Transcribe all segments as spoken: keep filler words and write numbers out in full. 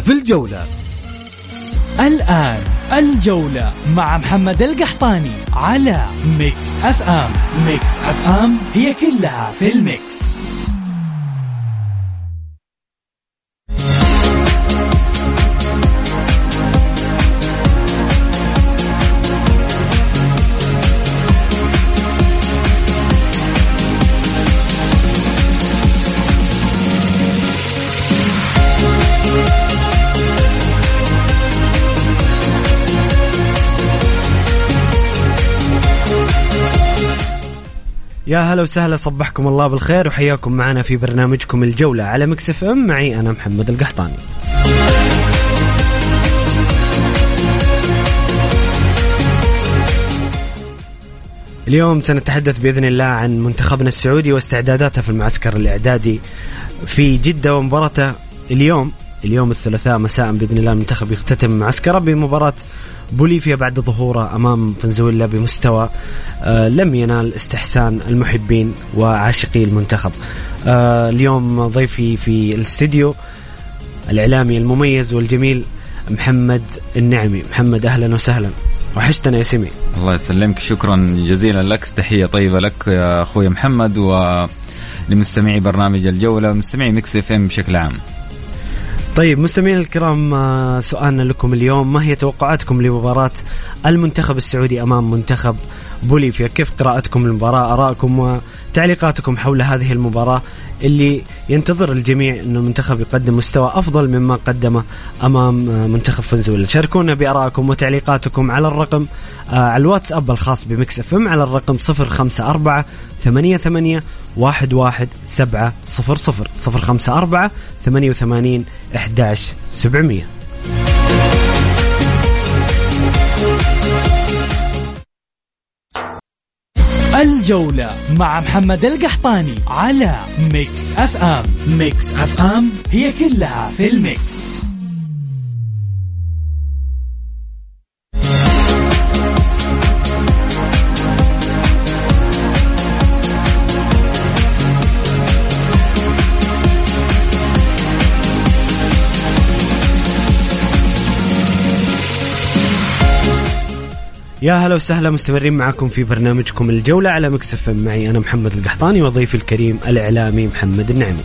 في الجولة الآن الجولة مع محمد القحطاني على ميكس اف ام. ميكس اف ام هي كلها في الميكس. يا هلا وسهلا، صبحكم الله بالخير وحياكم معنا في برنامجكم الجولة على ميكس اف ام. معي أنا محمد القحطاني. اليوم سنتحدث بإذن الله عن منتخبنا السعودي واستعداداته في المعسكر الإعدادي في جدة ومباراته اليوم اليوم الثلاثاء مساء بإذن الله. المنتخب يختتم معسكره بمباراة بوليفيا بعد ظهوره أمام فنزويلا بمستوى آه لم ينال استحسان المحبين وعاشقي المنتخب. آه اليوم ضيفي في الاستديو الإعلامي المميز والجميل محمد النعمي. محمد أهلا وسهلا، وحشتنا يا سمي. الله يسلمك، شكرا جزيلا لك، تحية طيبة لك يا أخوي محمد ولمستمعي برنامج الجولة ومستمعي ميكس اف ام بشكل عام. طيب مستمعين الكرام، سؤالنا لكم اليوم: ما هي توقعاتكم لمباراة المنتخب السعودي أمام منتخب بوليفيا؟ كيف قراءتكم للمباراة، آراءكم وتعليقاتكم حول هذه المباراة اللي ينتظر الجميع أن المنتخب يقدم مستوى أفضل مما قدمه أمام منتخب فنزويلا؟ شاركونا بآراءكم وتعليقاتكم على الرقم على الواتس أب الخاص بميكس اف ام على الرقم صفر خمسة أربعة ثمانية ثمانية واحد واحد سبعة صفر صفر صفر خمسة أربعة ثمانية ثمانين أحد عشر سبعمية. الجولة مع محمد القحطاني على ميكس اف ام. ميكس اف ام هي كلها في الميكس. يا هلا وسهلا، مستمرين معكم في برنامجكم الجولة على ميكس اف ام. معي أنا محمد القحطاني وضيفي الكريم الإعلامي محمد النعمي.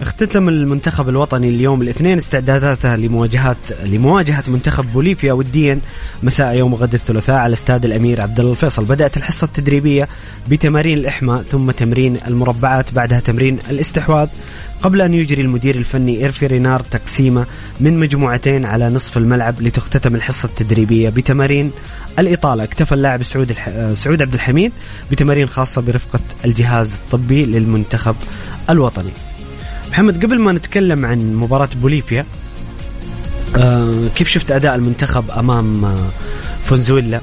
اختتم المنتخب الوطني اليوم الاثنين استعداداته لمواجهة لمواجهة منتخب بوليفيا وديا مساء يوم غد الثلاثاء على استاد الأمير عبد الله الفيصل. بدأت الحصة التدريبية بتمارين الإحماء ثم تمرين المربعات، بعدها تمرين الاستحواذ، قبل أن يجري المدير الفني هيرفي رينار تقسيمة من مجموعتين على نصف الملعب لتختتم الحصة التدريبيه بتمارين الإطالة. اكتفى اللاعب سعود الح... سعود عبد الحميد بتمارين خاصة برفقة الجهاز الطبي للمنتخب الوطني. محمد، قبل ما نتكلم عن مباراة بوليفيا، آه كيف شفت أداء المنتخب أمام آه فنزويلا؟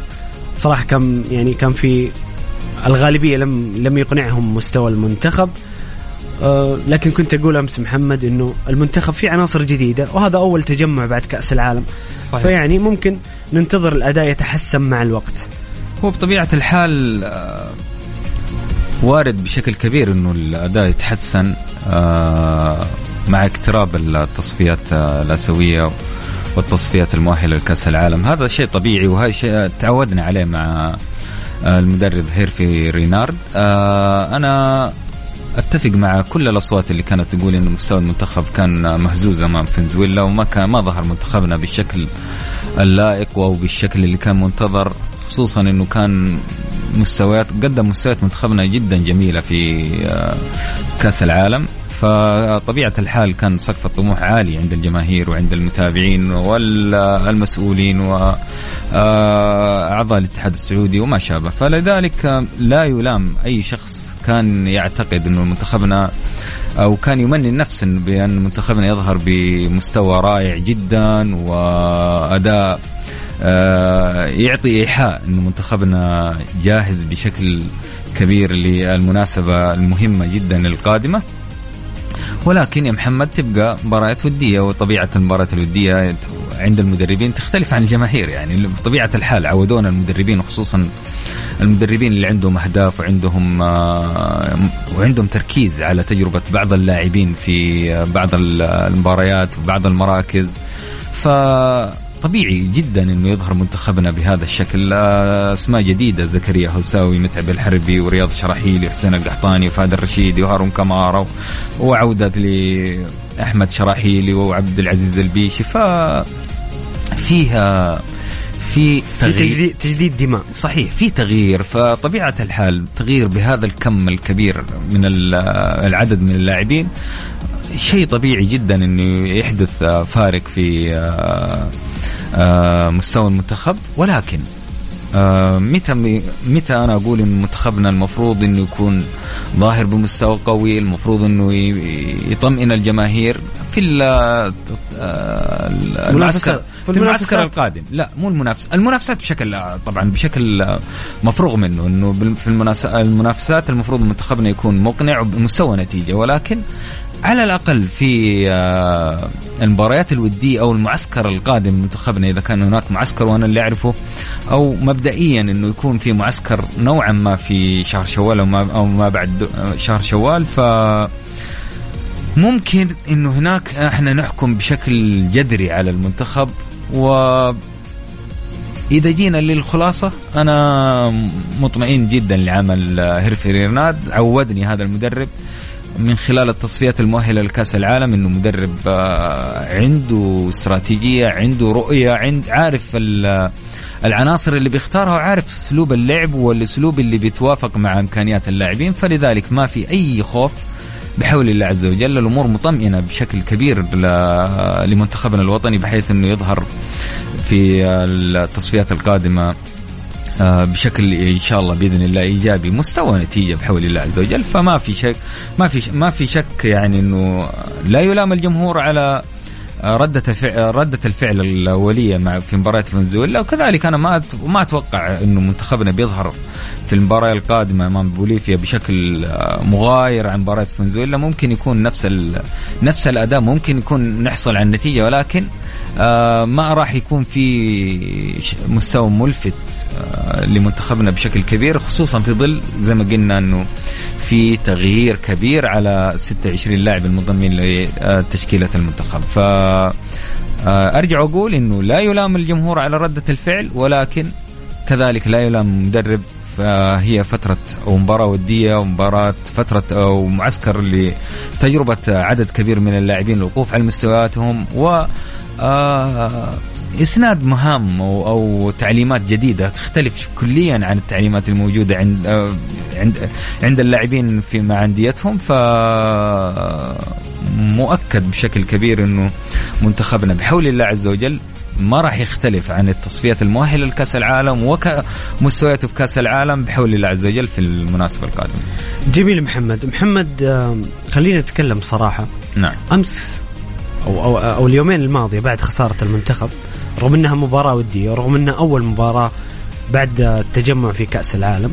صراحة كان يعني كان في الغالبية لم لم يقنعهم مستوى المنتخب، آه لكن كنت أقول أمس محمد إنه المنتخب فيه عناصر جديدة وهذا أول تجمع بعد كأس العالم، صحيح. فيعني ممكن ننتظر الأداء يتحسن مع الوقت. هو بطبيعة الحال آه وارد بشكل كبير إنه الأداء يتحسن آه مع اقتراب التصفيات الآسيوية والتصفيات المؤهلة لكأس العالم. هذا شيء طبيعي وهذا شيء تعودنا عليه مع آه المدرب هيرفي رينار. آه أنا أتفق مع كل الأصوات اللي كانت تقول إن مستوى المنتخب كان مهزوز أمام فنزويلا، وما كان ما ظهر منتخبنا بالشكل اللائق أو بالشكل اللي كان منتظر، خصوصا إنه كان مستويات قدم مستويات منتخبنا جدا جميلة في كأس العالم. فطبيعة الحال كان سقف الطموح عالي عند الجماهير وعند المتابعين والمسؤولين وأعضاء الاتحاد السعودي وما شابه، فلذلك لا يلام أي شخص كان يعتقد أنه منتخبنا أو كان يمنن نفسه بأن منتخبنا يظهر بمستوى رائع جدا وأداء يعطي إيحاء أن منتخبنا جاهز بشكل كبير للمناسبة المهمة جدا القادمة. ولكن يا محمد تبقى مباريات ودية، وطبيعة المباراة الودية عند المدربين تختلف عن الجماهير. يعني بطبيعة الحال عودونا المدربين، وخصوصا المدربين اللي عندهم أهداف وعندهم وعندهم تركيز على تجربة بعض اللاعبين في بعض المباريات وبعض المراكز، ف طبيعي جدا انه يظهر منتخبنا بهذا الشكل. اسماء جديده، زكريا هساوي، متعب الحربي، ورياض شراحيلي، وحسين القحطاني، وفهد الرشيدي، وهارون كمارا، وعوده لاحمد شراحيلي وعبد العزيز البيشي. ف فيها في تغيير، تجديد دماء، صحيح، في تغيير. فطبيعه الحال تغيير بهذا الكم الكبير من العدد من اللاعبين شيء طبيعي جدا انه يحدث فارق في آه مستوى المنتخب. ولكن آه متى متى أنا أقول إن منتخبنا المفروض إنه يكون ظاهر بمستوى قوي، المفروض إنه يطمئن الجماهير في المعسكر في المعسكر القادم؟ لا، مو المنافسة، المنافسات بشكل طبعا بشكل مفروغ منه، إنه في المنافسات المفروض منتخبنا يكون مقنع ومستوى نتيجة. ولكن على الأقل في المباريات الودية أو المعسكر القادم منتخبنا، إذا كان هناك معسكر وأنا اللي أعرفه، أو مبدئيا أنه يكون في معسكر نوعا ما في شهر شوال أو ما بعد شهر شوال، فممكن أنه هناك احنا نحكم بشكل جذري على المنتخب. و إذا جينا للخلاصة، أنا مطمئن جدا لعمل هيرفي رينار. عودني هذا المدرب من خلال التصفيات المؤهلة لكأس العالم إنه مدرب عنده استراتيجية، عنده رؤية، عند عارف العناصر اللي بيختارها، وعارف أسلوب اللعب والأسلوب اللي بيتوافق مع إمكانيات اللاعبين. فلذلك ما في أي خوف بحول الله عز وجل، الأمور مطمئنة بشكل كبير لمنتخبنا الوطني، بحيث إنه يظهر في التصفيات القادمة بشكل إن شاء الله بإذن الله إيجابي، مستوى نتيجة بحول الله عز وجل. فما في شك، ما في ما في شك يعني إنه لا يلام الجمهور على ردة ردة الفعل الأولية مع في مباراة فنزويلا. وكذلك أنا ما ما أتوقع إنه منتخبنا بيظهر في المباراة القادمة أمام بوليفيا بشكل مغاير عن مباراة فنزويلا. ممكن يكون نفس ال... نفس الأداء، ممكن يكون نحصل على النتيجة، ولكن آه ما راح يكون في مستوى ملفت آه لمنتخبنا بشكل كبير، خصوصا في ظل زي ما قلنا أنه في تغيير كبير على ستة وعشرين لاعب المنضمين لتشكيلة المنتخب. فأرجع آه أقول أنه لا يلام الجمهور على ردة الفعل، ولكن كذلك لا يلام المدرب. فهي فترة أو مباراة ودية، ومباراة فترة أو معسكر لتجربة عدد كبير من اللاعبين، الوقوف على مستوياتهم، و آه إسناد مهام أو, أو تعليمات جديدة تختلف كليا عن التعليمات الموجودة عند آه عند عند اللاعبين في مع أنديتهم. فمؤكد بشكل كبير إنه منتخبنا بحول الله عز وجل ما راح يختلف عن التصفيات المؤهلة لكأس العالم ومستوياته في كأس العالم بحول الله عز وجل في المناسبة القادمة. جميل. محمد محمد آه خلينا نتكلم صراحة. نعم. أمس أو, أو, أو اليومين الماضية بعد خسارة المنتخب، رغم أنها مباراة ودية، رغم أنها أول مباراة بعد التجمع في كأس العالم،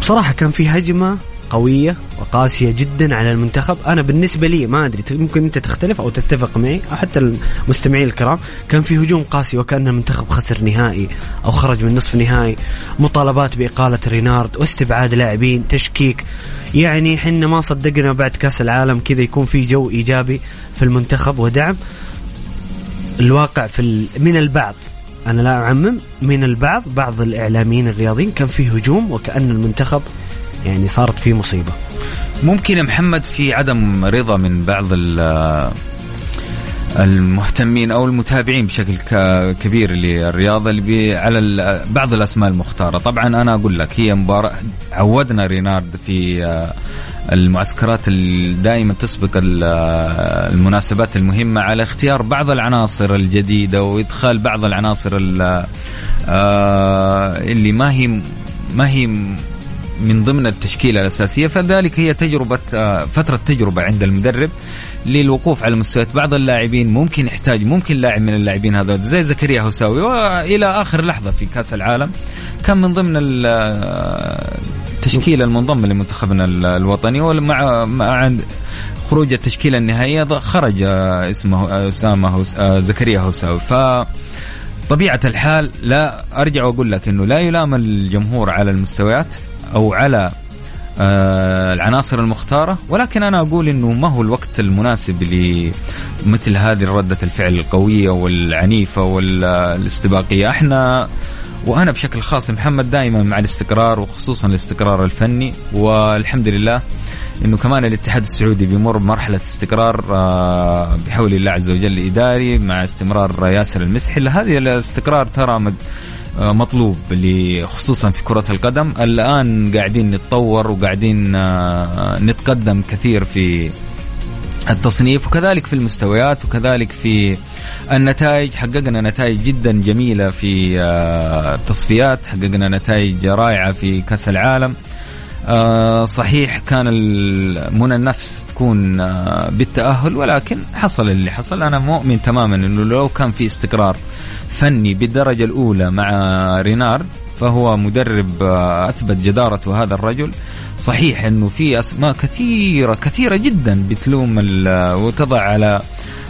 بصراحة كان في هجمة قوية وقاسية جدا على المنتخب. أنا بالنسبة لي ما أدري، ممكن أنت تختلف أو تتفق معي، أو حتى المستمعين الكرام، كان في هجوم قاسي وكأن المنتخب خسر نهائي أو خرج من نصف نهائي. مطالبات بإقالة رينارد واستبعاد لاعبين، تشكيك. يعني حنا ما صدقنا بعد كأس العالم كذا يكون في جو إيجابي في المنتخب ودعم. الواقع في من البعض، أنا لا أعمم، من البعض بعض الإعلاميين الرياضيين كان في هجوم وكأن المنتخب يعني صارت فيه مصيبة. ممكن محمد في عدم رضا من بعض المهتمين أو المتابعين بشكل كبير للرياضة اللي على بعض الأسماء المختارة. طبعا أنا أقول لك هي مباراة عودنا رينارد في المعسكرات دائما تسبق المناسبات المهمة على اختيار بعض العناصر الجديدة وإدخال بعض العناصر اللي ما هي ما هي من ضمن التشكيلة الأساسية، فذلك هي تجربة فترة تجربة عند المدرب للوقوف على مستويات بعض اللاعبين. ممكن يحتاج ممكن لاعب من اللاعبين هذا زي زكريا هساوي، وإلى آخر لحظة في كأس العالم كان من ضمن التشكيلة المنضمة لمنتخبنا الوطني، ومع مع خروج التشكيلة النهائية خرج اسمه أسامة زكريا هساوي. ف طبيعة الحال لا أرجع وأقول لك أنه لا يلام الجمهور على المستويات أو على آه العناصر المختارة، ولكن أنا أقول أنه ما هو الوقت المناسب لمثل هذه ردة الفعل القوية والعنيفة والاستباقية. احنا وأنا بشكل خاص محمد دائما مع الاستقرار، وخصوصا الاستقرار الفني، والحمد لله أنه كمان الاتحاد السعودي بيمر بمرحلة استقرار بحول الله عز وجل الإداري مع استمرار ياسر المسحل. هذه الاستقرار ترى مطلوب خصوصا في كرة القدم. الآن قاعدين نتطور وقاعدين نتقدم كثير في التصنيف، وكذلك في المستويات، وكذلك في النتائج. حققنا نتائج جدا جميلة في التصفيات، حققنا نتائج رائعة في كأس العالم. آه صحيح كان منى النفس تكون آه بالتأهل، ولكن حصل اللي حصل. أنا مؤمن تماما أنه لو كان في استقرار فني بالدرجة الأولى مع رينارد، فهو مدرب آه أثبت جدارته هذا الرجل. صحيح أنه في أسماء كثيرة كثيرة جدا بتلوم وتضع على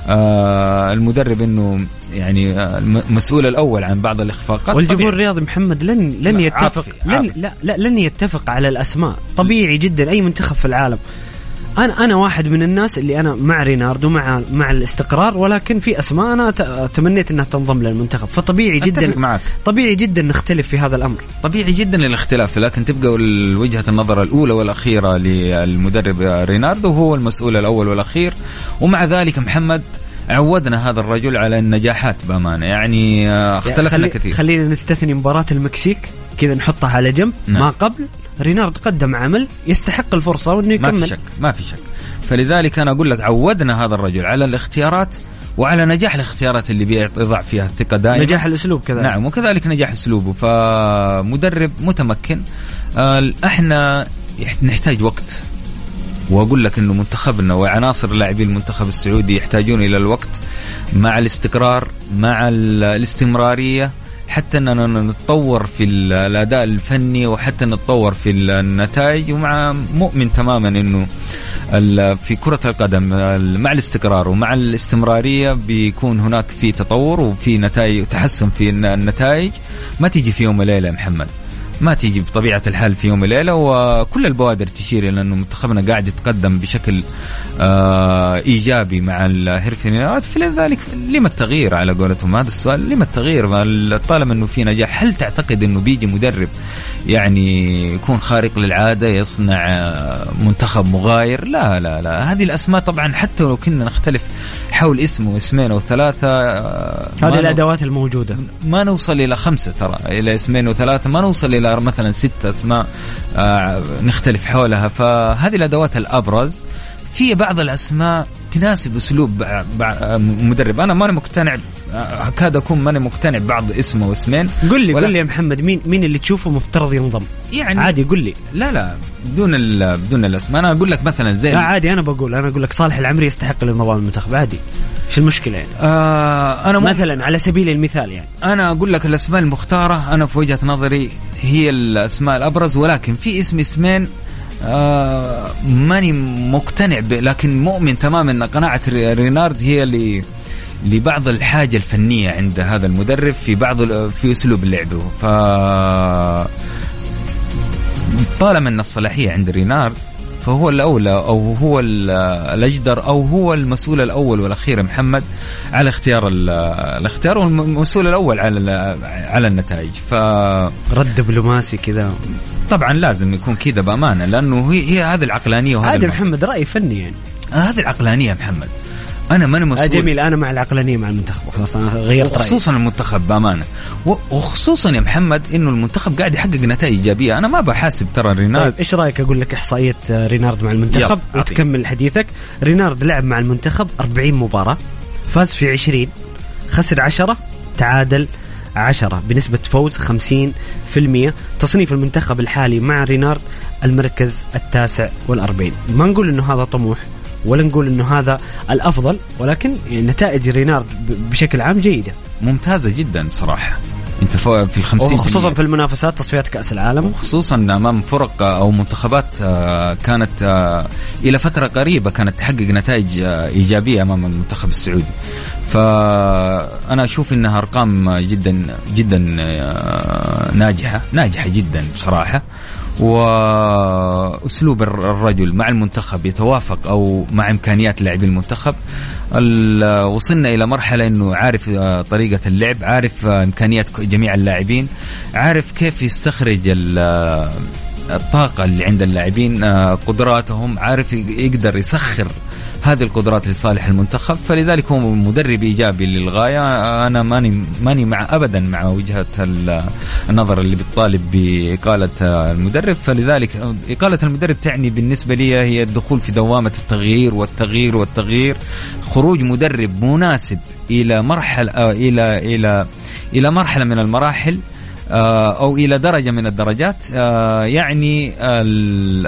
آه المدرب أنه يعني المسؤول الأول عن بعض الإخفاقات. والجمهور الرياضي محمد لن لن يتفق عاطفي. لن عاطفي. لا لا لن يتفق على الأسماء، طبيعي جدا. أي منتخب في العالم، أنا أنا واحد من الناس اللي أنا مع ريناردو مع مع الاستقرار، ولكن في أسماء أنا تمنيت أنها تنضم للمنتخب، فطبيعي جدا معك. طبيعي جدا نختلف في هذا الأمر، طبيعي جدا للاختلاف، لكن تبقى وجهة النظر الأولى والأخيرة للمدرب ريناردو، هو المسؤول الأول والأخير. ومع ذلك محمد عودنا هذا الرجل على النجاحات بأمانة، يعني اختلفنا خلي كثير. خلينا نستثني مباراة المكسيك كذا، نحطها على جنب. نعم. ما قبل رينارد قدم عمل يستحق الفرصة وإنه يكمل، ما في شك ما في شك. فلذلك أنا أقول لك عودنا هذا الرجل على الاختيارات وعلى نجاح الاختيارات اللي بيضع فيها الثقة دائما، نجاح الأسلوب كذلك. نعم، وكذلك نجاح أسلوبه. فمدرب متمكن. احنا نحتاج وقت، وأقول لك أنه منتخبنا وعناصر لاعبي المنتخب السعودي يحتاجون إلى الوقت مع الاستقرار، مع الاستمرارية، حتى أننا نتطور في الأداء الفني، وحتى نتطور في النتائج. ومع مؤمن تماما أنه في كرة القدم مع الاستقرار ومع الاستمرارية بيكون هناك في تطور وفي نتائج وتحسن في النتائج. ما تيجي في يوم وليلة محمد، ما تيجي بطبيعة الحال في يوم وليلة، وكل البوادر تشير إلى أنه منتخبنا قاعد يتقدم بشكل إيجابي مع الهيرفي رينار. فلذلك لما التغيير على قولتهم؟ هذا السؤال، لما التغيير طالما أنه في نجاح؟ هل تعتقد أنه بيجي مدرب يعني يكون خارق للعادة يصنع منتخب مغاير؟ لا لا لا، هذه الأسماء طبعا حتى لو كنا نختلف حول اسم واسمين وثلاثة، هذه الأدوات الموجودة ما نوصل إلى خمسة، ترى إلى اسمين وثلاثة ما نوصل إلى مثلا ستة أسماء آه نختلف حولها. فهذه الأدوات الأبرز. في بعض الأسماء تناسب أسلوب مدرب، أنا ما أنا مقتنع، كاد أكون ما أنا مقتنع بعض اسمه واسمين. قل لي قل لي يا محمد، مين مين اللي تشوفه مفترض ينضم؟ يعني عادي قل لي. لا لا، بدون بدون الأسماء. أنا أقول لك مثلا زي لا عادي، أنا بقول أنا أقول لك صالح العمري يستحق الانضمام للمنتخب، عادي، شو المشكلة يعني؟ آه أنا مثلا على سبيل المثال يعني أنا أقول لك الأسماء المختارة أنا في وجهة نظري هي الأسماء الأبرز، ولكن في اسم اسمين آه ماني مقتنع ب... لكن مؤمن تماما أن قناعة رينارد هي ل... لبعض الحاجة الفنية عند هذا المدرب في بعض ال... في أسلوب لعبه. ف طالما أن الصلاحية عند رينارد فهو الأولى، أو هو الأجدر، أو هو المسؤول الأول والأخير محمد على اختيار الاختيار، والمسؤول الأول على على النتائج. فرد دبلوماسي كذا طبعا لازم يكون كذا بأمانة، لأنه هي, هي هذه العقلانية. وهذا محمد رأي فني يعني، هذه العقلانية محمد. أنا ما أنا مسؤول. جميل، أنا مع العقلانية مع المنتخب، خلاص أنا غيرت رأيي، خصوصا المنتخب بأمانة، وخصوصا يا محمد إنه المنتخب قاعد يحقق نتائج إيجابية. أنا ما بحاسب ترى رينارد. طيب إيش رأيك أقول لك إحصائية رينارد مع المنتخب وتكمل حديثك؟ رينارد لعب مع المنتخب أربعين مباراة، فاز في عشرين، خسر عشرة، تعادل عشرة بنسبة فوز خمسين بالمئة. تصنيف المنتخب الحالي مع رينار المركز التاسع والأربعين. ما نقول إنه هذا طموح ولا نقول إنه هذا الأفضل، ولكن نتائج رينار بشكل عام جيدة ممتازة جدا صراحة. انت في خمسين خصوصا في المنافسات تصفيات كأس العالم، وخصوصا امام فرق او منتخبات كانت الى فتره قريبه كانت تحقق نتائج ايجابيه امام المنتخب السعودي. فانا اشوف انها ارقام جدا جدا ناجحه ناجحه جدا بصراحه. واسلوب الرجل مع المنتخب يتوافق او مع امكانيات لاعبي المنتخب. وصلنا الى مرحله انه عارف طريقه اللعب، عارف امكانيات جميع اللاعبين، عارف كيف يستخرج الطاقه اللي عند اللاعبين، قدراتهم، عارف يقدر يسخر هذه القدرات لصالح المنتخب. فلذلك هو مدرب إيجابي للغاية. أنا ماني ماني مع أبدا مع وجهة النظر اللي بتطالب بإقالة المدرب. فلذلك إقالة المدرب تعني بالنسبة لي هي الدخول في دوامة التغيير والتغيير والتغيير. خروج مدرب مناسب إلى مرحلة إلى إلى إلى مرحلة من المراحل أو إلى درجة من الدرجات يعني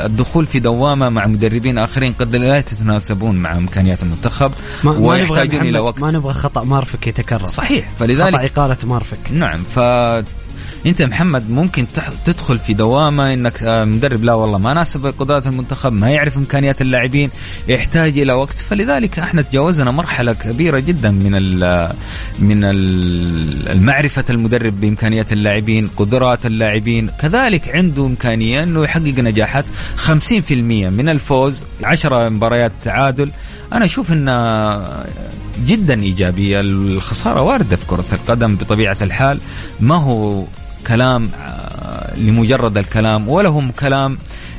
الدخول في دوامة مع مدربين آخرين قد لا يتناسبون مع إمكانيات المنتخب ويحتاجون إلى وقت. ما نبغى خطأ مارفك يتكرر، صحيح، فلذلك خطأ إقالة مارفك. نعم، فأنت محمد ممكن تدخل في دوامة إنك مدرب لا والله ما ناسب قدرات المنتخب، ما يعرف إمكانيات اللاعبين، يحتاج إلى وقت. فلذلك إحنا تجاوزنا مرحلة كبيرة جدا من ال من المعرفة المدرب بإمكانيات اللاعبين، قدرات اللاعبين. كذلك عنده إمكانية أنه يحقق نجاحات خمسين بالمئة من الفوز، عشرة مباريات تعادل. أنا أشوف أنه جدا إيجابية. الخسارة واردة في كرة القدم بطبيعة الحال، ما هو كلام لمجرد الكلام ولا هم كلام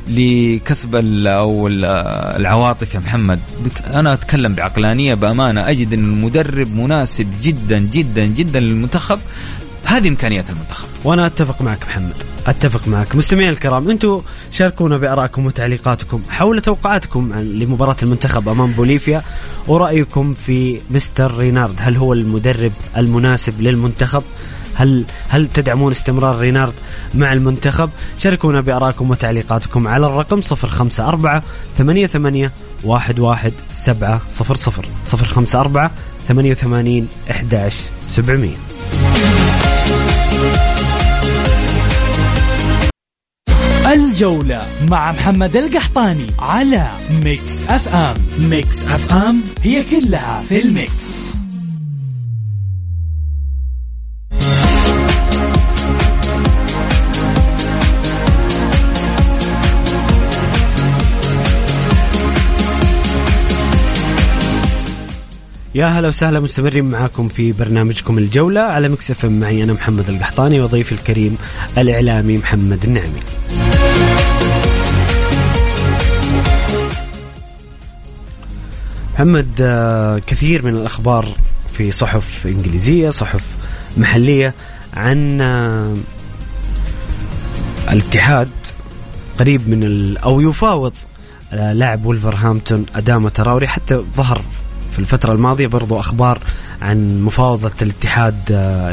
لكسب أو العواطف. يا محمد أنا أتكلم بعقلانية بأمانة، أجد أن المدرب مناسب جدا جدا جدا للمنتخب. هذه إمكانيات المنتخب. وأنا أتفق معك محمد، أتفق معك. مستمعين الكرام، أنتوا شاركونا بأراءكم وتعليقاتكم حول توقعاتكم لمباراة المنتخب أمام بوليفيا، ورأيكم في مستر رينارد. هل هو المدرب المناسب للمنتخب؟ هل هل تدعمون استمرار رينارد مع المنتخب؟ شاركونا بأراءكم وتعليقاتكم على الرقم صفر خمسة أربعة ثمانية ثمانية واحد واحد سبعة صفر صفر صفر خمسة أربعة ثمانية ثمانية واحد واحد سبعمية. الجولة مع محمد القحطاني على ميكس اف ام. ميكس اف ام هي كلها في الميكس. يا هلا وسهلا، مستمرين معاكم في برنامجكم الجولة على ميكس اف ام. معي أنا محمد القحطاني وضيفي الكريم الإعلامي محمد النعمي. محمد، كثير من الأخبار في صحف إنجليزية، صحف محلية، عن الاتحاد قريب من أو يفاوض لاعب ولفرهامبتون أدامة تراوري. حتى ظهر في الفترة الماضية برضو أخبار عن مفاوضة الاتحاد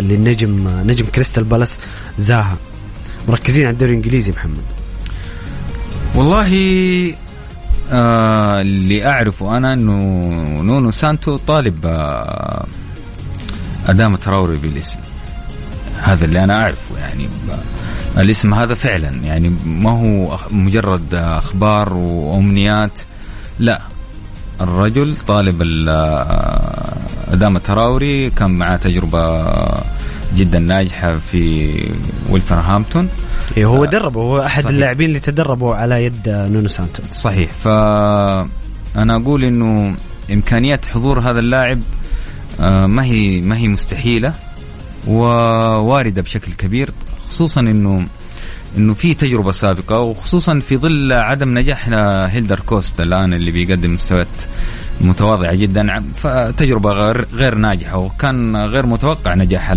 للنجم نجم كريستال بالاس زاها. مركزين على الدوري الإنجليزي محمد. والله آه اللي أعرفه أنا أنه نونو سانتو طالب آه أدامة تراوري بالاسم. هذا اللي أنا أعرفه، يعني الاسم هذا فعلا يعني ما هو مجرد أخبار وأمنيات، لا، الرجل طالب أدامة تراوري. كان معاه تجربة جدا ناجحة في ولفرهامبتون، إيه هو دربه، هو أحد اللاعبين اللي تدربوا على يد نونو سانتو، صحيح. فأنا أقول إنه إمكانيات حضور هذا اللاعب ما هي ما هي مستحيلة وواردة بشكل كبير، خصوصا إنه إنه في تجربة سابقة، وخصوصا في ظل عدم نجاح هيلدر كوستا الآن اللي بيقدم مستويات متواضعة جدا. فتجربة غير غير ناجحة، وكان غير متوقع نجاح،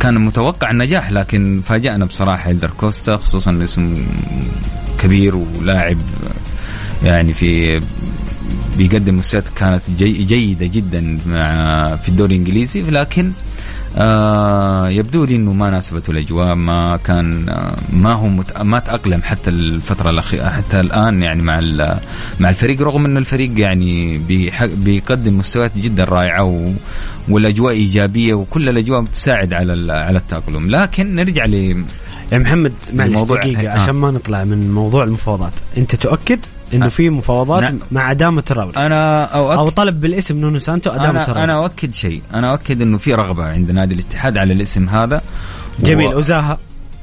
كان متوقع النجاح لكن فاجأنا بصراحة هيلدر كوستا، خصوصا الاسم كبير ولاعب يعني في بيقدم مستويات كانت جي جيدة جدا مع في الدوري الإنجليزي. لكن آه يبدو لي انه ما ناسبته الاجواء، ما كان آه ما هو مت... ما تأقلم حتى الفتره الاخيره حتى الان يعني مع مع الفريق، رغم انه الفريق يعني بيح... بيقدم مستويات جدا رائعه و... والاجواء ايجابيه وكل الاجواء بتساعد على ال... على التأقلم. لكن نرجع ل يا محمد معلش دقيقه عشان ما نطلع من موضوع المفاوضات، انت تؤكد انه في مفاوضات نعم. مع أدامة تراوري انا أؤكد او طلب بالاسم نونو سانتو أدامة أنا تراوري. انا اؤكد شيء، انا اؤكد انه في رغبه عند نادي الاتحاد على الاسم هذا جميل و... وزاها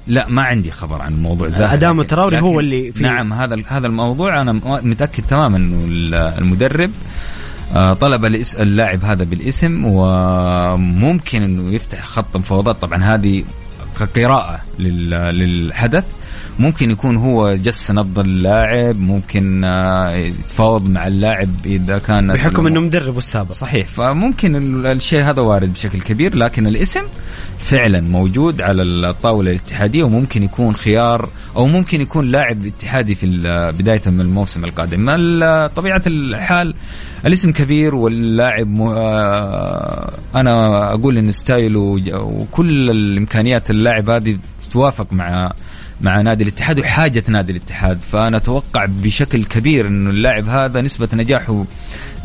لا ما عندي خبر عن الموضوع زاها. أدامة تراوري هو اللي في نعم هذا هذا الموضوع انا متاكد تماما انه المدرب طلب اللاعب هذا بالاسم، وممكن انه يفتح خط مفاوضات. طبعا هذه كقراءة للحدث، ممكن يكون هو جس نبض اللاعب، ممكن يتفاوض مع اللاعب إذا كان بحكم أنه مدرب السابق صحيح، فممكن الشيء هذا وارد بشكل كبير. لكن الاسم فعلا موجود على الطاولة الاتحادية، وممكن يكون خيار أو ممكن يكون لاعب اتحادي في بداية من الموسم القادم. طبيعة الحال الاسم كبير، واللاعب أنا أقول إن ستايله وكل الإمكانيات اللاعب هذه تتوافق مع مع نادي الاتحاد وحاجة نادي الاتحاد. فأنا أتوقع بشكل كبير إنه اللاعب هذا نسبة نجاحه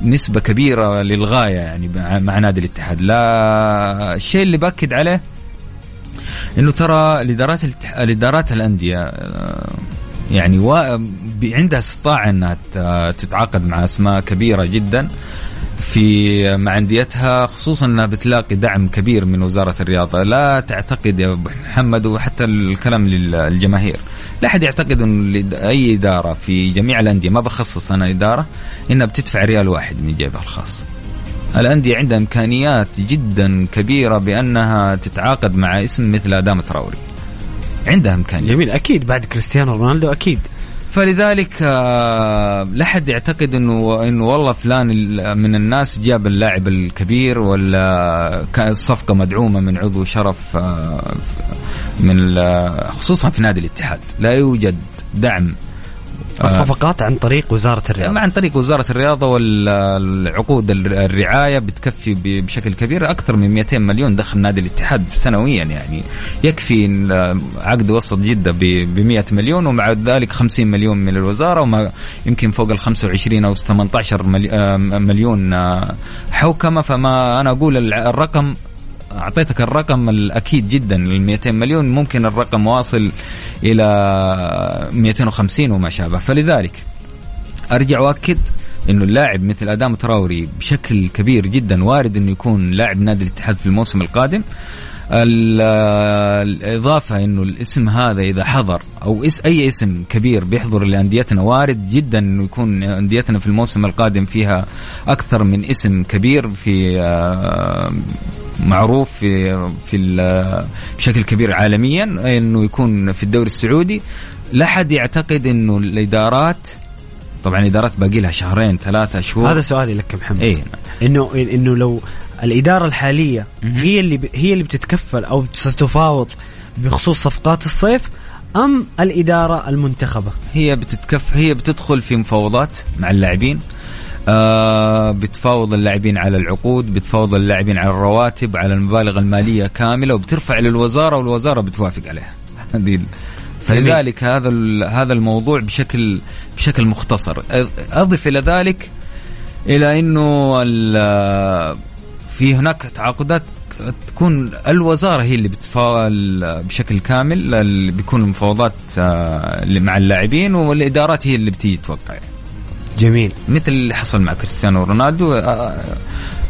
نسبة كبيرة للغاية يعني مع نادي الاتحاد. لا الشيء اللي بأكد عليه إنه ترى لإدارات الاتح... لإدارات الأندية يعني و... عندها استطاعة إنها تتعاقد مع أسماء كبيرة جدا في مع أنديتها، خصوصا أنها بتلاقي دعم كبير من وزارة الرياضة. لا تعتقد يا أبو محمد، وحتى الكلام للجماهير، لا أحد يعتقد أن أي إدارة في جميع الأندية، ما بخصص أنا إدارة، إنها بتدفع ريال واحد من جيبها الخاص. الأندية عندها إمكانيات جدا كبيرة بأنها تتعاقد مع اسم مثل أدامة تراوري، عندها إمكانيات جميل أكيد بعد كريستيانو رونالدو أكيد. فلذلك لا حد يعتقد انه انه والله فلان من الناس جاب اللاعب الكبير ولا كانت الصفقه مدعومه من عضو شرف من، خصوصا في نادي الاتحاد لا يوجد دعم. الصفقات عن طريق وزاره الرياضه، عن طريق وزاره الرياضه، والعقود الرعايه بتكفي بشكل كبير، اكثر من مئتين مليون دخل نادي الاتحاد سنويا. يعني يكفي عقد وسط جده ب مئة مليون، ومع ذلك خمسين مليون من الوزاره، وما يمكن فوق ال خمسة وعشرين او ثمانية عشر مليون حوكمه. فما انا اقول الرقم، أعطيتك الرقم الأكيد جدا المئتين مليون، ممكن الرقم واصل إلى مئتين وخمسين وما شابه. فلذلك أرجع وأكد أنه اللاعب مثل أدامة تراوري بشكل كبير جدا وارد أنه يكون لاعب نادي الاتحاد في الموسم القادم. الإضافة أنه الاسم هذا إذا حضر أو أي اسم كبير بيحضر لأنديتنا، وارد جدا أنه يكون أنديتنا في الموسم القادم فيها أكثر من اسم كبير في معروف في في بشكل كبير عالميا، انه يكون في الدوري السعودي. لا حد يعتقد انه الادارات، طبعا الادارات باقي لها شهرين ثلاثة شهور. هذا سؤالي لك محمد، إيه؟ انه انه لو الاداره الحاليه هي اللي هي اللي بتتكفل او ستفاوض بخصوص صفقات الصيف، ام الاداره المنتخبه هي بتتكف هي بتدخل في مفاوضات مع اللاعبين، آه بتفاوض اللاعبين على العقود، بتفاوض اللاعبين على الرواتب، على المبالغ المالية كاملة، وبترفع للوزارة والوزارة بتوافق عليها. فلذلك هذا هذا الموضوع بشكل بشكل مختصر. أضف إلى ذلك إلى إنه في هناك تعاقدات تكون الوزارة هي اللي بتفاول بشكل كامل، اللي بيكون المفاوضات مع اللاعبين، والإدارات هي اللي بتيجي توقع. جميل، مثل اللي حصل مع كريستيانو رونالدو. آآ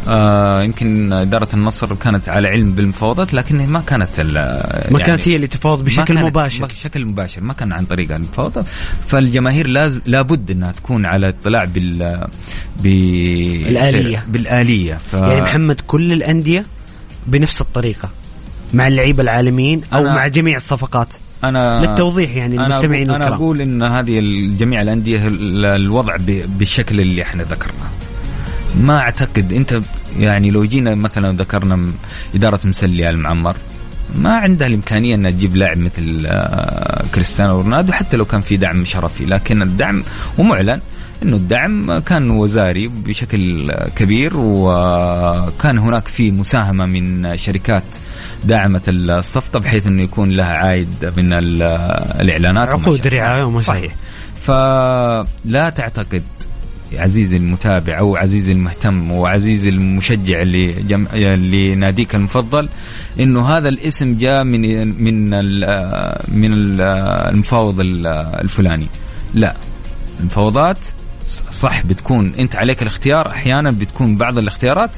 آآ يمكن إدارة النصر كانت على علم بالمفاوضات، لكنها ما كانت ما كانت يعني هي اللي تفاوض بشكل مباشر بشكل مباشر ما كان عن طريق المفاوضات. فالجماهير لازم لابد أنها تكون على اطلاع بال بالآلية بالآلية ف... يعني محمد كل الأندية بنفس الطريقة مع اللعيبة العالميين أو مع جميع الصفقات. أنا للتوضيح يعني المستمعين، أنا أقول إن هذه الجميع الأندية الوضع بالشكل اللي إحنا ذكرناه. ما أعتقد أنت يعني لو جينا مثلا ذكرنا إدارة مسلي المعمر ما عندها الإمكانية أن تجيب لاعب مثل كريستيانو رونالدو حتى لو كان في دعم شرفي. لكن الدعم ومعلن إنه الدعم كان وزاري بشكل كبير، وكان هناك في مساهمة من شركات دعمت الصفقة بحيث أنه يكون لها عائد من الإعلانات عقود رعاية ومشاهد. صحيح. فلا تعتقد عزيزي المتابع أو عزيزي المهتم وعزيزي المشجع اللي جم... اللي ناديك المفضل إنه هذا الاسم جاء من من ال... من المفاوض الفلاني. لا، المفاوضات صح بتكون أنت عليك الاختيار، أحيانا بتكون بعض الاختيارات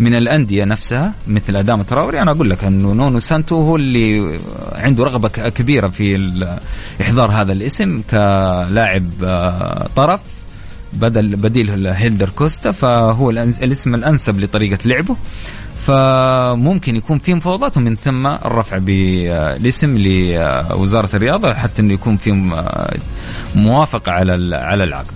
من الأندية نفسها مثل أدامة تراوري. أنا أقول لك أنه نونو سانتو هو اللي عنده رغبة كبيرة في إحضار هذا الاسم كلاعب طرف بدل بديل هيلدر كوستا، فهو الاسم الأنسب لطريقة لعبه، فممكن يكون في مفاوضات ومن ثم الرفع بالاسم لوزارة الرياضة حتى إنه يكون في موافقة على على العقد.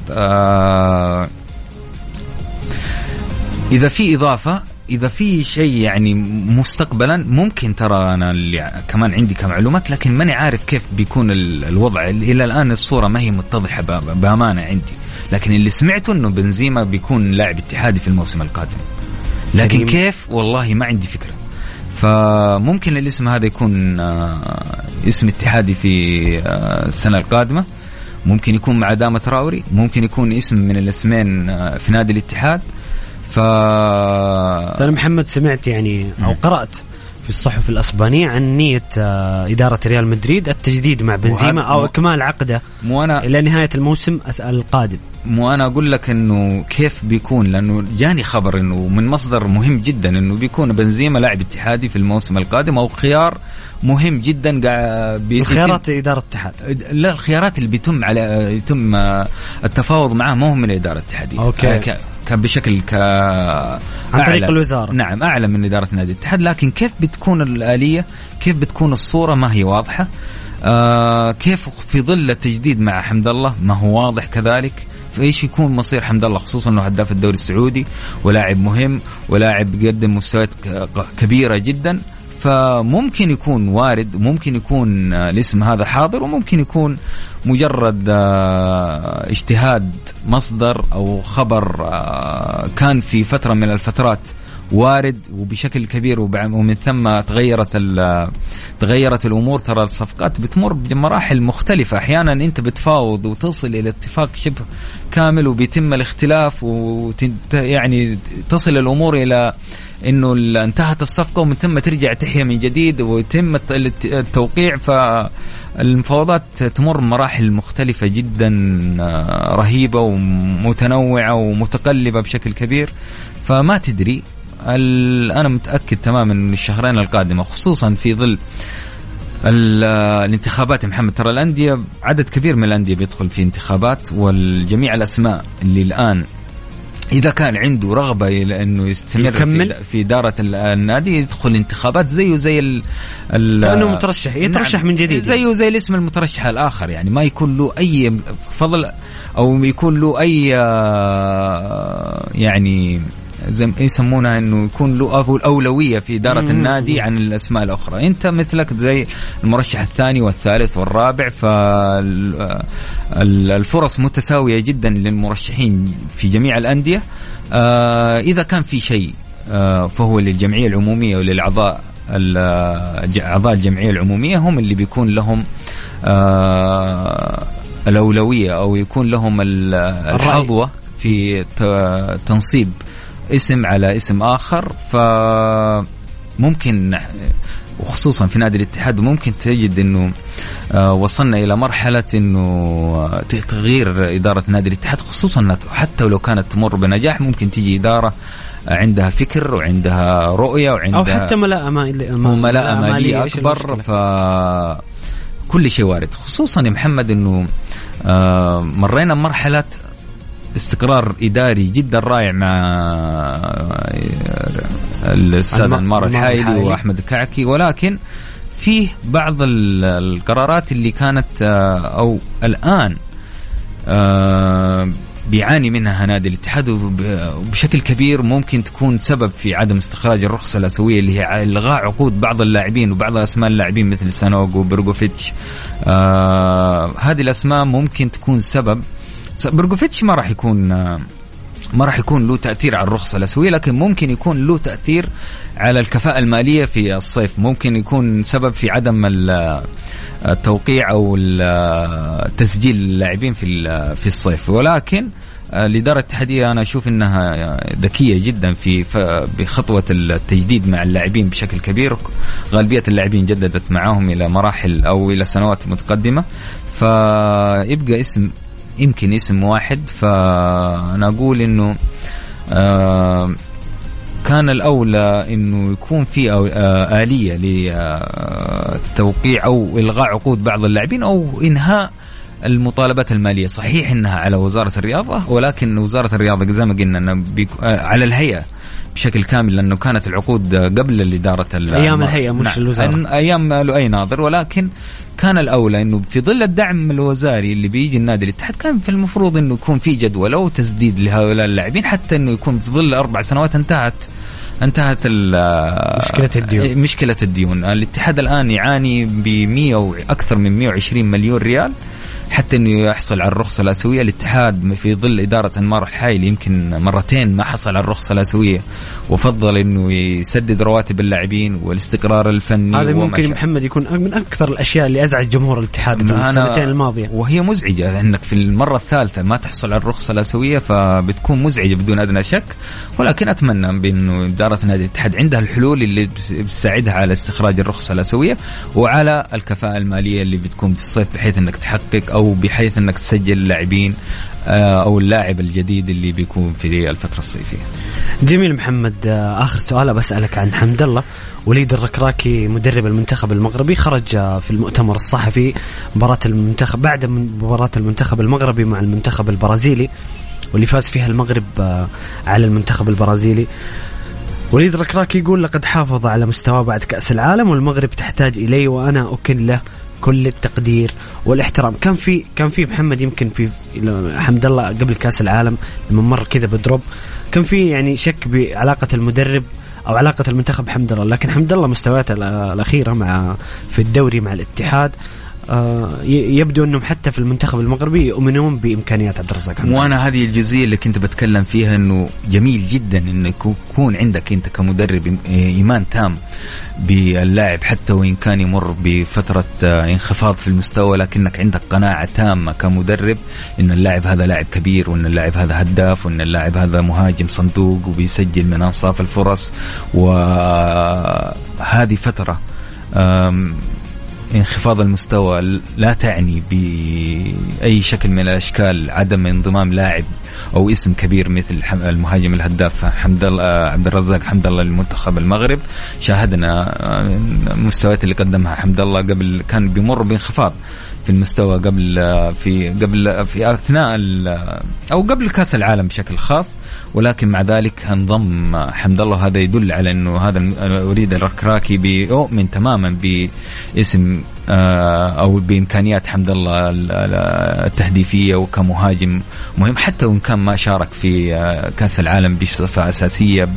إذا في إضافة، إذا في شيء يعني مستقبلا ممكن، ترى أنا اللي كمان عندي كمعلومات لكن ماني عارف كيف بيكون الوضع إلى الآن، الصورة ما هي متضحة بأمانة عندي، لكن اللي سمعته إنه بنزيما بيكون لاعب اتحادي في الموسم القادم، لكن كيف والله ما عندي فكرة. فممكن الاسم هذا يكون اسم اتحادي في السنة القادمة، ممكن يكون مع أدامة تراوري، ممكن يكون اسم من الاسمين في نادي الاتحاد. ف سلام محمد، سمعت يعني أو قرأت في الصحف الأسبانية عن نية إدارة ريال مدريد التجديد مع بنزيما أو إكمال عقده إلى نهاية الموسم القادم. مو أنا أقول لك أنه كيف بيكون، لأنه جاني خبر أنه من مصدر مهم جدا أنه بيكون بنزيما لاعب اتحادي في الموسم القادم أو خيار مهم جدا. خيارات إدارة الاتحاد، لا الخيارات اللي بيتم على يتم التفاوض معه مو من الإدارة الاتحادية. أوكي. ك... ك... بشكل ك... عن طريق الوزارة. نعم، أعلى من إدارة نادي الاتحاد، لكن كيف بتكون الآلية، كيف بتكون الصورة ما هي واضحة. آه كيف في ظل التجديد مع حمد الله ما هو واضح كذلك، ايش يكون مصير حمد الله، خصوصا انه هداف الدوري السعودي ولاعب مهم ولاعب يقدم مستويات كبيره جدا. فممكن يكون وارد، ممكن يكون الاسم هذا حاضر، وممكن يكون مجرد اجتهاد مصدر او خبر كان في فتره من الفترات وارد وبشكل كبير، ومن ثم تغيرت تغيرت الأمور. ترى الصفقات بتمر بمراحل مختلفة، أحيانا أنت بتفاوض وتصل إلى اتفاق شبه كامل وبيتم الاختلاف وت... يعني تصل الأمور إلى أنه انتهت الصفقة ومن ثم ترجع تحيا من جديد ويتم التوقيع. فالمفاوضات تمر مراحل مختلفة جدا رهيبة ومتنوعة ومتقلبة بشكل كبير، فما تدري. أنا متأكد تماما من الشهرين القادمة خصوصا في ظل الانتخابات محمد، ترى الأندية عدد كبير من الأندية بيدخل في انتخابات، والجميع الأسماء اللي الآن إذا كان عنده رغبة لأنه يستمر في إدارة النادي يدخل انتخابات زيه زي ال كأنه مترشح يترشح نعم من جديد، زيه زي الاسم المترشح الآخر، يعني ما يكون له أي فضل أو يكون له أي يعني زي يسمونها انه يكون له اولويه في اداره مم. النادي عن الاسماء الاخرى. انت مثلك زي المرشح الثاني والثالث والرابع، فالفرص متساويه جدا للمرشحين في جميع الانديه. اذا كان في شيء فهو للجمعيه العموميه وللاعضاء اعضاء الجمعيه العموميه، هم اللي بيكون لهم الاولويه او يكون لهم الحظوه في تنصيب اسم على اسم آخر. فممكن وخصوصا في نادي الاتحاد ممكن تجد أنه وصلنا إلى مرحلة أنه تغيير إدارة نادي الاتحاد، خصوصا حتى لو كانت تمر بنجاح ممكن تجي إدارة عندها فكر وعندها رؤية وعندها أو حتى ملاءة مالية أكبر، فكل شيء وارد. خصوصا يا محمد أنه مرينا مرحلة استقرار إداري جدا رائع مع الأستاذ عمار الحايلي وأحمد الكعكي، ولكن فيه بعض القرارات اللي كانت أو الآن بيعاني منها نادي الاتحاد وبشكل كبير، ممكن تكون سبب في عدم استخراج الرخصة الآسيوية اللي هي إلغاء عقود بعض اللاعبين وبعض أسماء اللاعبين مثل سانوغ وبرغوفيتش. هذه الأسماء ممكن تكون سبب. برغوفيتش ما راح يكون ما راح يكون له تأثير على الرخصة الأسوية، لكن ممكن يكون له تأثير على الكفاءة المالية في الصيف، ممكن يكون سبب في عدم التوقيع أو تسجيل اللاعبين في في الصيف. ولكن الإدارة الاتحادية أنا أشوف أنها ذكية جدا في بخطوة التجديد مع اللاعبين بشكل كبير، غالبية اللاعبين جددت معاهم إلى مراحل أو إلى سنوات متقدمة، فيبقى اسم يمكن اسم واحد. فأنا أقول أنه آه كان الأولى أنه يكون في آه آلية للتوقيع أو إلغاء عقود بعض اللاعبين أو إنهاء المطالبات المالية. صحيح أنها على وزارة الرياضة، ولكن وزارة الرياضة زي ما قلنا أنه على الهيئة بشكل كامل، لأنه كانت العقود قبل الإدارة أيام الهيئة مش الوزارة أيام له أي ناظر. ولكن كان الأولى أنه في ظل الدعم الوزاري اللي بيجي النادي الاتحاد كان في المفروض أنه يكون في جدول أو تسديد لهؤلاء اللاعبين، حتى أنه يكون في ظل أربع سنوات انتهت انتهت مشكلة الديون. مشكلة الديون الاتحاد الآن يعاني بمية أكثر من مية وعشرين مليون ريال حتى أنه يحصل على الرخصة الآسيوية. الاتحاد في ظل إدارة أنمار الحايل يمكن مرتين ما حصل على الرخصة الآسيوية، وفضل أنه يسدد رواتب اللاعبين والاستقرار الفني. هذا ممكن محمد يكون من أكثر الأشياء اللي أزعج جمهور الاتحاد في السنتين الماضية، وهي مزعجة أنك في المرة الثالثة ما تحصل على الرخصة الآسيوية، فبتكون مزعجة بدون أدنى شك. ولكن أتمنى بأنه إدارة نادي الاتحاد عندها الحلول اللي بتساعدها على استخراج الرخصة الآسيوية وعلى الكفاءة المالية اللي بتكون في الصيف، بحيث أنك تحقق أو بحيث أنك تسجل اللاعبين أو اللاعب الجديد اللي بيكون في الفترة الصيفية. جميل محمد، آخر سؤال بسألك عن حمد الله. وليد الركراكي مدرب المنتخب المغربي خرج في المؤتمر الصحفي مباراة المنتخب بعد مباراة المنتخب المغربي مع المنتخب البرازيلي واللي فاز فيها المغرب على المنتخب البرازيلي. وليد الركراكي يقول: لقد حافظ على مستواه بعد كأس العالم والمغرب تحتاج إليه وأنا أكن له كل التقدير والاحترام. كان في كان في محمد يمكن في حمد الله قبل كأس العالم لما مر كذا بدروب كان في يعني شك بعلاقة المدرب أو علاقة المنتخب حمد الله، لكن حمد الله مستوياته الأخيرة مع في الدوري مع الاتحاد يبدو أنهم حتى في المنتخب المغربي يؤمنون بإمكانيات عبد الرزاق. وأنا هذه الجزئية اللي كنت بتكلم فيها أنه جميل جدا أنه يكون عندك أنت كمدرب إيمان تام باللاعب حتى وإن كان يمر بفترة انخفاض في المستوى، لكنك عندك قناعة تامة كمدرب أن اللاعب هذا لاعب كبير، وأن اللاعب هذا هداف، وأن اللاعب هذا مهاجم صندوق وبيسجل من أنصاف الفرص. وهذه فترة انخفاض المستوى لا تعني بأي شكل من الأشكال عدم انضمام لاعب أو اسم كبير مثل المهاجم الهداف حمد الله عبد الرزاق حمد الله للمنتخب المغرب. شاهدنا المستويات اللي قدمها حمد الله قبل، كان بيمر بانخفاض في المستوى قبل في قبل في أثناء أو قبل كأس العالم بشكل خاص، ولكن مع ذلك انضم حمد الله. هذا يدل على أنه هذا وليد الركراكي بيؤمن تماما باسم أو بإمكانيات حمد الله التهديفية وكمهاجم مهم، حتى وإن كان ما شارك في كأس العالم بصفة أساسية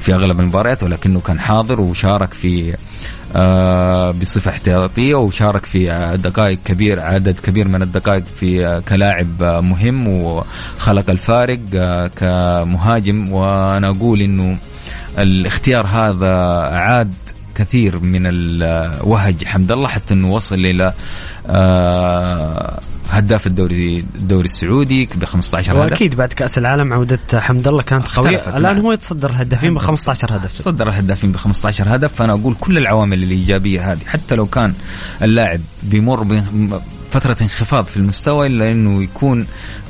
في أغلب المباريات، ولكنه كان حاضر وشارك في بصفة احتياطية وشارك في دقائق كبير عدد كبير من الدقائق في كلاعب مهم وخلق الفارق كمهاجم. وأنا أقول إنه الاختيار هذا عاد كثير من الوهج حمد الله حتى أنه وصل إلى هداف الدوري الدوري السعودي ب خمسة عشر هدف. واكيد بعد كأس العالم عودة حمد الله كانت قوية، الان هو يتصدر الهدافين ب خمسة عشر هدف، تصدر الهدافين ب خمسة عشر هدف. فانا اقول كل العوامل الإيجابية هذه حتى لو كان اللاعب بيمر بفترة انخفاض في المستوى، الا انه يكون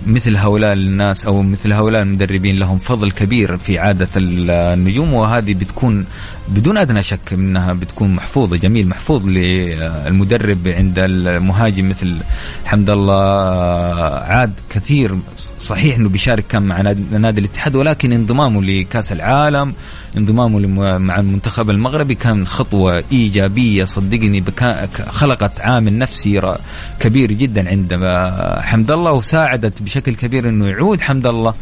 مثل هؤلاء الناس او مثل هؤلاء المدربين لهم فضل كبير في عادة النجوم، وهذه بتكون بدون أدنى شك منها بتكون محفوظة. جميل محفوظ للمدرب عند المهاجم مثل حمد الله. عاد كثير، صحيح أنه بيشارك كان مع نادي الاتحاد، ولكن انضمامه لكأس العالم انضمامه مع المنتخب المغربي كان خطوة إيجابية صدقني، خلقت عامل نفسي كبير جدا عند حمد الله، وساعدت بشكل كبير أنه يعود حمد الله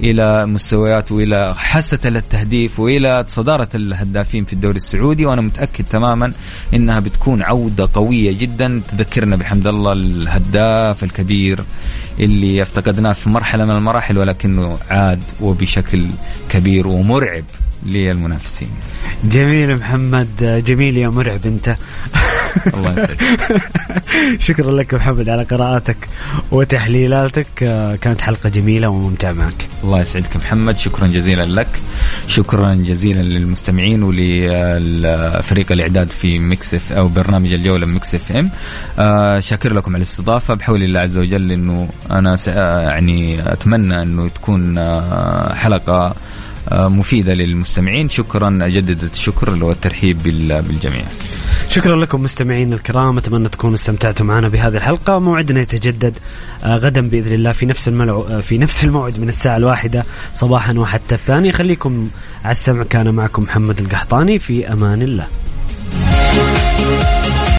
إلى مستويات وإلى حاسة التهديف وإلى صدارة الهداف الهدافين في الدوري السعودي, وأنا متأكد تماما إنها بتكون عودة قوية جدا تذكرنا بحمد الله الهداف الكبير اللي افتقدناه في مرحلة من المراحل, ولكنه عاد وبشكل كبير ومرعب للمنافسين. جميل محمد, جميل يا مرعب انت. الله يسعدك. شكرا لك محمد على قراءاتك وتحليلاتك, كانت حلقة جميلة وممتعة معك. الله يسعدك محمد, شكرا جزيلا لك, شكرا جزيلا للمستمعين ولفريق الإعداد في ميكس اف او برنامج الجولة ميكس اف ام. شاكر لكم على الاستضافة, بحول الله عز وجل انه انا يعني اتمنى انه تكون حلقة مفيدة للمستمعين. شكرا, أجدد الشكر والترحيب بالجميع. شكرا لكم مستمعين الكرام, أتمنى تكونوا استمتعتوا معنا بهذه الحلقة. موعدنا يتجدد غدا بإذن الله في نفس الملع... في نفس الموعد من الساعة الواحدة صباحا وحتى الثانية. خليكم على السمع. كان معكم محمد القحطاني, في أمان الله.